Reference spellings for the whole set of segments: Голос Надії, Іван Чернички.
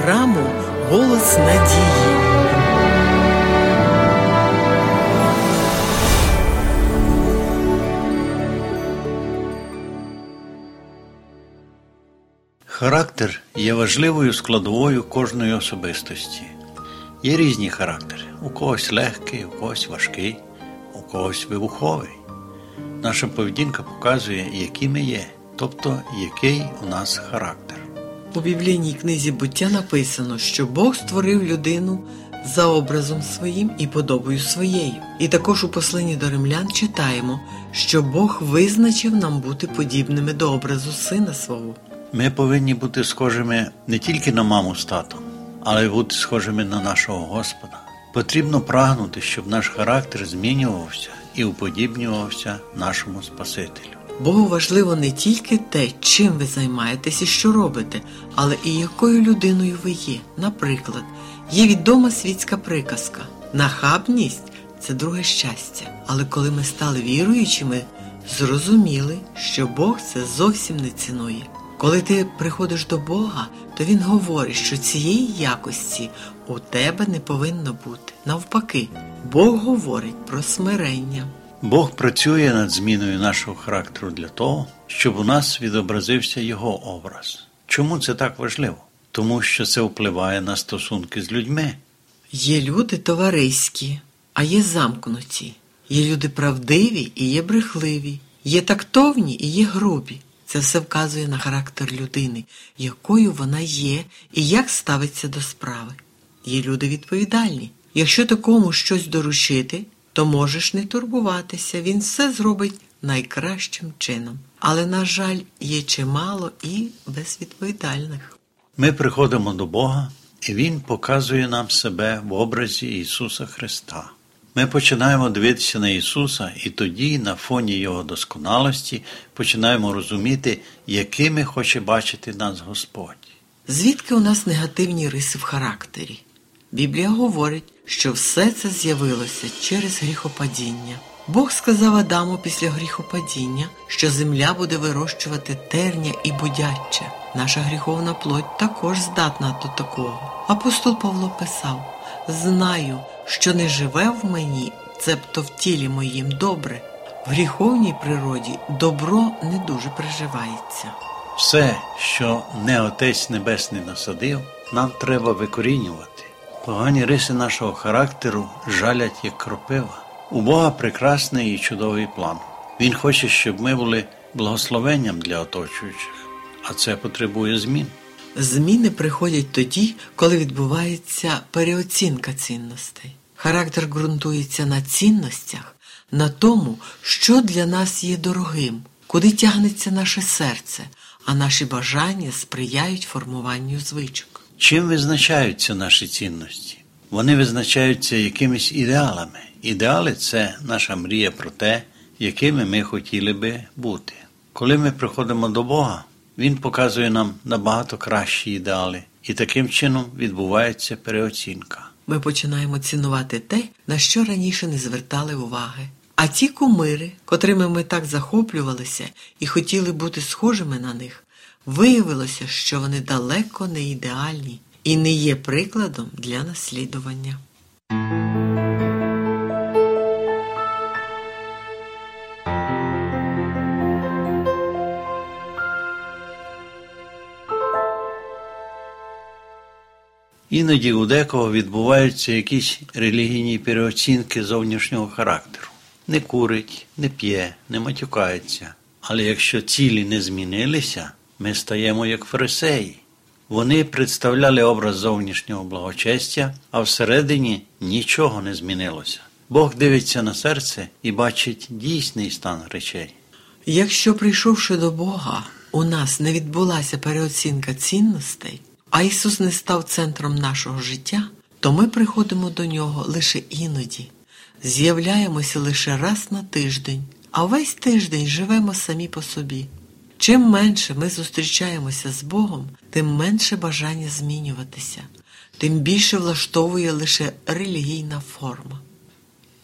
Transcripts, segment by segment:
програму «Голос Надії». Характер є важливою складовою кожної особистості. Є різні характери. У когось легкий, у когось важкий, у когось вибуховий. Наша поведінка показує, які ми є, тобто, який у нас характер. У біблійній книзі «Буття» написано, що Бог створив людину за образом своїм і подобою своєю. І також у посланні до римлян читаємо, що Бог визначив нам бути подібними до образу Сина свого. Ми повинні бути схожими не тільки на маму з татом, але й бути схожими на нашого Господа. Потрібно прагнути, щоб наш характер змінювався і уподібнювався нашому Спасителю. Богу важливо не тільки те, чим ви займаєтесь і що робите, але і якою людиною ви є. Наприклад, є відома світська приказка «Нахабність – це друге щастя». Але коли ми стали віруючими, зрозуміли, що Бог це зовсім не цінує. Коли ти приходиш до Бога, то Він говорить, що цієї якості у тебе не повинно бути. Навпаки, Бог говорить про смирення. Бог працює над зміною нашого характеру для того, щоб у нас відобразився Його образ. Чому це так важливо? Тому що це впливає на стосунки з людьми. Є люди товариські, а є замкнуті. Є люди правдиві і є брехливі. Є тактовні і є грубі. Це все вказує на характер людини, якою вона є і як ставиться до справи. Є люди відповідальні. Якщо такому щось доручити, то можеш не турбуватися, він все зробить найкращим чином. Але, на жаль, є чимало і безвідповідальних. Ми приходимо до Бога, і Він показує нам себе в образі Ісуса Христа. Ми починаємо дивитися на Ісуса, і тоді, на фоні Його досконалості, починаємо розуміти, якими хоче бачити нас Господь. Звідки у нас негативні риси в характері? Біблія говорить, що все це з'явилося через гріхопадіння. Бог сказав Адаму після гріхопадіння, що земля буде вирощувати терня і будяче. Наша гріховна плоть також здатна до такого. Апостол Павло писав: «Знаю, що не живе в мені, цебто в тілі моїм добре». В гріховній природі добро не дуже приживається. Все, що не Отець Небесний насадив, нам треба викорінювати. Погані риси нашого характеру жалять, як кропива. У Бога прекрасний і чудовий план. Він хоче, щоб ми були благословенням для оточуючих, а це потребує змін. Зміни приходять тоді, коли відбувається переоцінка цінностей. Характер ґрунтується на цінностях, на тому, що для нас є дорогим, куди тягнеться наше серце, а наші бажання сприяють формуванню звичок. Чим визначаються наші цінності? Вони визначаються якимись ідеалами. Ідеали – це наша мрія про те, якими ми хотіли би бути. Коли ми приходимо до Бога, Він показує нам набагато кращі ідеали, і таким чином відбувається переоцінка. Ми починаємо цінувати те, на що раніше не звертали уваги. А ті кумири, котрими ми так захоплювалися і хотіли бути схожими на них, виявилося, що вони далеко не ідеальні і не є прикладом для наслідування. Іноді у декого відбуваються якісь релігійні переоцінки зовнішнього характеру. Не курить, не п'є, не матюкається. Але якщо цілі не змінилися, ми стаємо як фарисеї. Вони представляли образ зовнішнього благочестя, а всередині нічого не змінилося. Бог дивиться на серце і бачить дійсний стан речей. Якщо, прийшовши до Бога, у нас не відбулася переоцінка цінностей, а Ісус не став центром нашого життя, то ми приходимо до Нього лише іноді, з'являємося лише раз на тиждень, а весь тиждень живемо самі по собі. Чим менше ми зустрічаємося з Богом, тим менше бажання змінюватися, тим більше влаштовує лише релігійна форма.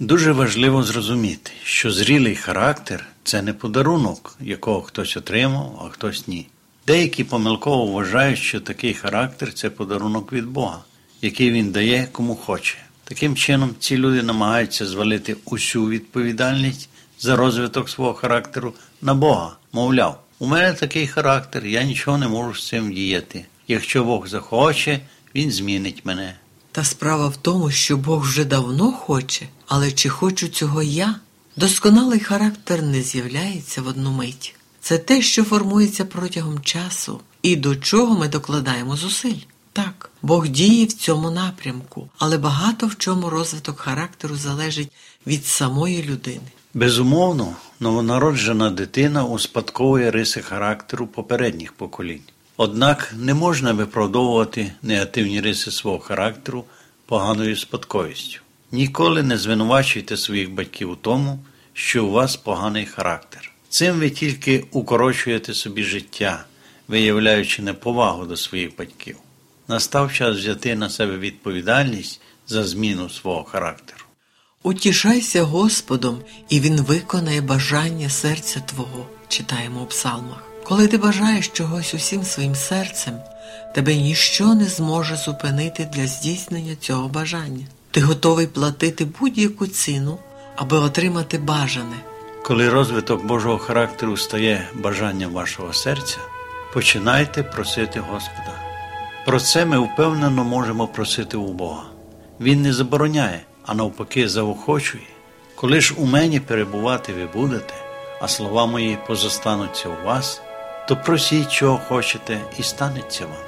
Дуже важливо зрозуміти, що зрілий характер – це не подарунок, якого хтось отримав, а хтось ні. Деякі помилково вважають, що такий характер – це подарунок від Бога, який він дає кому хоче. Таким чином, ці люди намагаються звалити усю відповідальність за розвиток свого характеру на Бога. Мовляв, у мене такий характер, я нічого не можу з цим діяти. Якщо Бог захоче, він змінить мене. Та справа в тому, що Бог вже давно хоче, але чи хочу цього я? Досконалий характер не з'являється в одну мить. Це те, що формується протягом часу і до чого ми докладаємо зусиль. Так, Бог діє в цьому напрямку, але багато в чому розвиток характеру залежить від самої людини. Безумовно, новонароджена дитина успадковує риси характеру попередніх поколінь. Однак не можна виправдовувати негативні риси свого характеру поганою спадковістю. Ніколи не звинувачуйте своїх батьків у тому, що у вас поганий характер. Цим ви тільки укорочуєте собі життя, виявляючи неповагу до своїх батьків. Настав час взяти на себе відповідальність за зміну свого характеру. «Утішайся Господом, і Він виконає бажання серця твого», читаємо у псалмах. Коли ти бажаєш чогось усім своїм серцем, тебе ніщо не зможе зупинити для здійснення цього бажання. Ти готовий платити будь-яку ціну, аби отримати бажане. Коли розвиток Божого характеру стає бажанням вашого серця, починайте просити Господа. Про це ми впевнено можемо просити у Бога. Він не забороняє, а навпаки заохочує. Коли ж у мені перебувати ви будете, а слова мої позостануться у вас, то просіть, чого хочете, і станеться вам.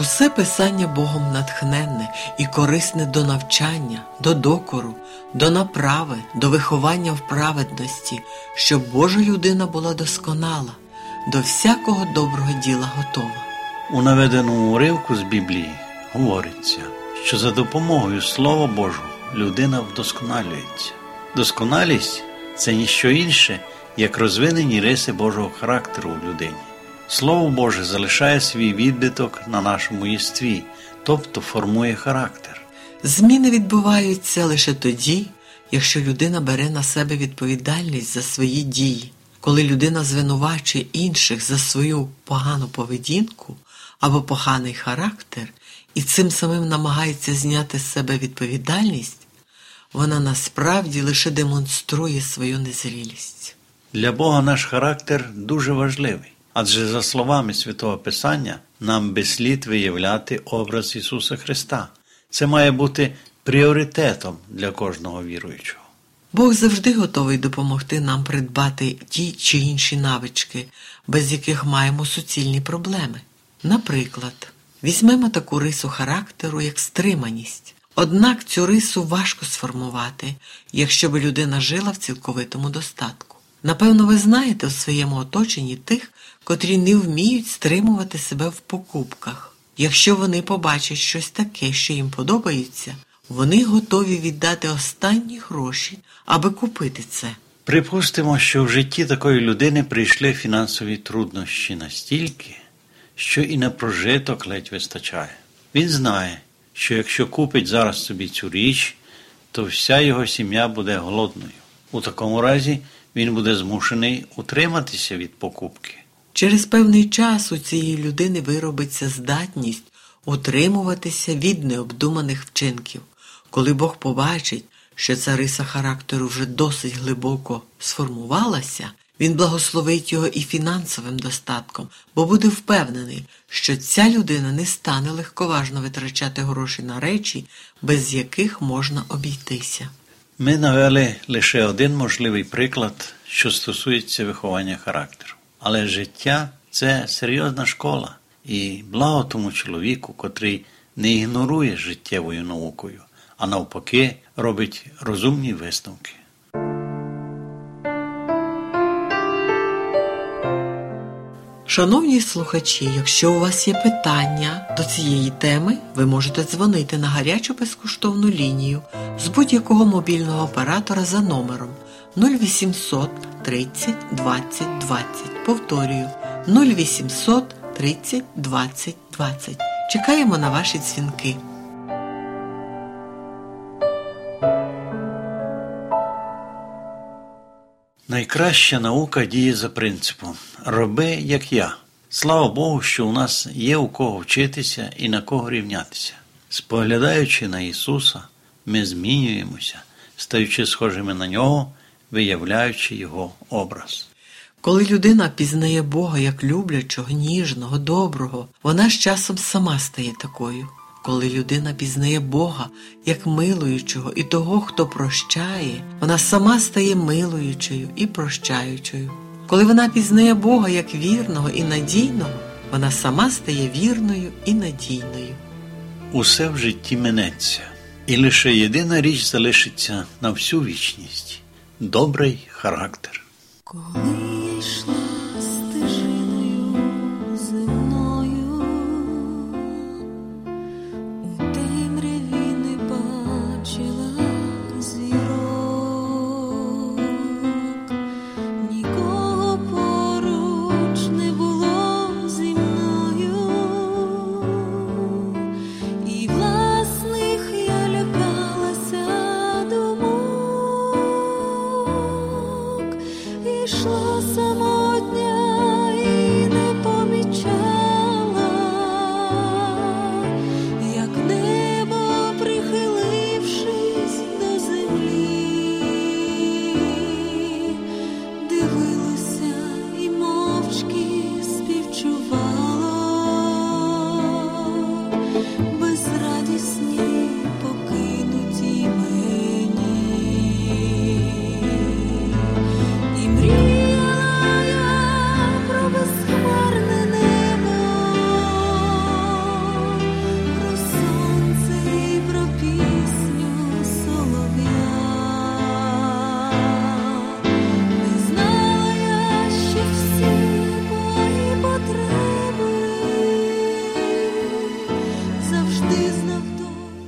Усе писання Богом натхненне і корисне до навчання, до докору, до направи, до виховання в праведності, щоб Божа людина була досконала, до всякого доброго діла готова. У наведеному уривку з Біблії говориться, що за допомогою Слова Божого людина вдосконалюється. Досконалість – це ніщо інше, як розвинені риси Божого характеру в людині. Слово Боже залишає свій відбиток на нашому єстві, тобто формує характер. Зміни відбуваються лише тоді, якщо людина бере на себе відповідальність за свої дії. Коли людина звинувачує інших за свою погану поведінку або поганий характер і цим самим намагається зняти з себе відповідальність, вона насправді лише демонструє свою незрілість. Для Бога наш характер дуже важливий, адже за словами Святого Писання нам без слід виявляти образ Ісуса Христа. Це має бути пріоритетом для кожного віруючого. Бог завжди готовий допомогти нам придбати ті чи інші навички, без яких маємо суцільні проблеми. Наприклад, візьмемо таку рису характеру, як стриманість. Однак цю рису важко сформувати, якщо б людина жила в цілковитому достатку. Напевно, ви знаєте у своєму оточенні тих, котрі не вміють стримувати себе в покупках. Якщо вони побачать щось таке, що їм подобається, вони готові віддати останні гроші, аби купити це. Припустимо, що в житті такої людини прийшли фінансові труднощі настільки, що і на прожиток ледь вистачає. Він знає, що якщо купить зараз собі цю річ, то вся його сім'я буде голодною. У такому разі він буде змушений утриматися від покупки. Через певний час у цієї людини виробиться здатність утримуватися від необдуманих вчинків. Коли Бог побачить, що ця риса характеру вже досить глибоко сформувалася, Він благословить його і фінансовим достатком, бо буде впевнений, що ця людина не стане легковажно витрачати гроші на речі, без яких можна обійтися. Ми навели лише один можливий приклад, що стосується виховання характеру. Але життя – це серйозна школа, і благо тому чоловіку, котрий не ігнорує життєвою наукою, а навпаки робить розумні висновки. Шановні слухачі, якщо у вас є питання до цієї теми, ви можете дзвонити на гарячу безкоштовну лінію з будь-якого мобільного оператора за номером 0800 30 20 20. Повторюю, 0800 30 20 20. Чекаємо на ваші дзвінки. Найкраща наука діє за принципом «роби, як я». Слава Богу, що у нас є у кого вчитися і на кого рівнятися. Споглядаючи на Ісуса, ми змінюємося, стаючи схожими на Нього, виявляючи Його образ. Коли людина пізнає Бога як люблячого, ніжного, доброго, вона з часом сама стає такою. Коли людина пізнає Бога як милуючого і того, хто прощає, вона сама стає милуючою і прощаючою. Коли вона пізнає Бога як вірного і надійного, вона сама стає вірною і надійною. Усе в житті минеться, і лише єдина річ залишиться на всю вічність – добрий характер.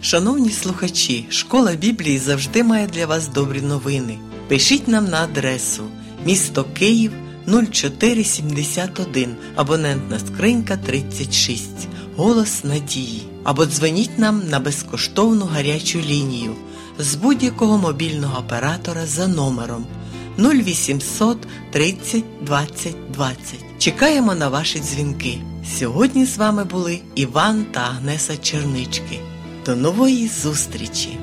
Шановні слухачі, Школа Біблії завжди має для вас добрі новини. Пишіть нам на адресу місто Київ 0471, абонентна скринька 36, Голос Надії. Або дзвоніть нам на безкоштовну гарячу лінію з будь-якого мобільного оператора за номером 0800 30 20 20. Чекаємо на ваші дзвінки. Сьогодні з вами були Іван та Агнеса Чернички. До нової зустрічі!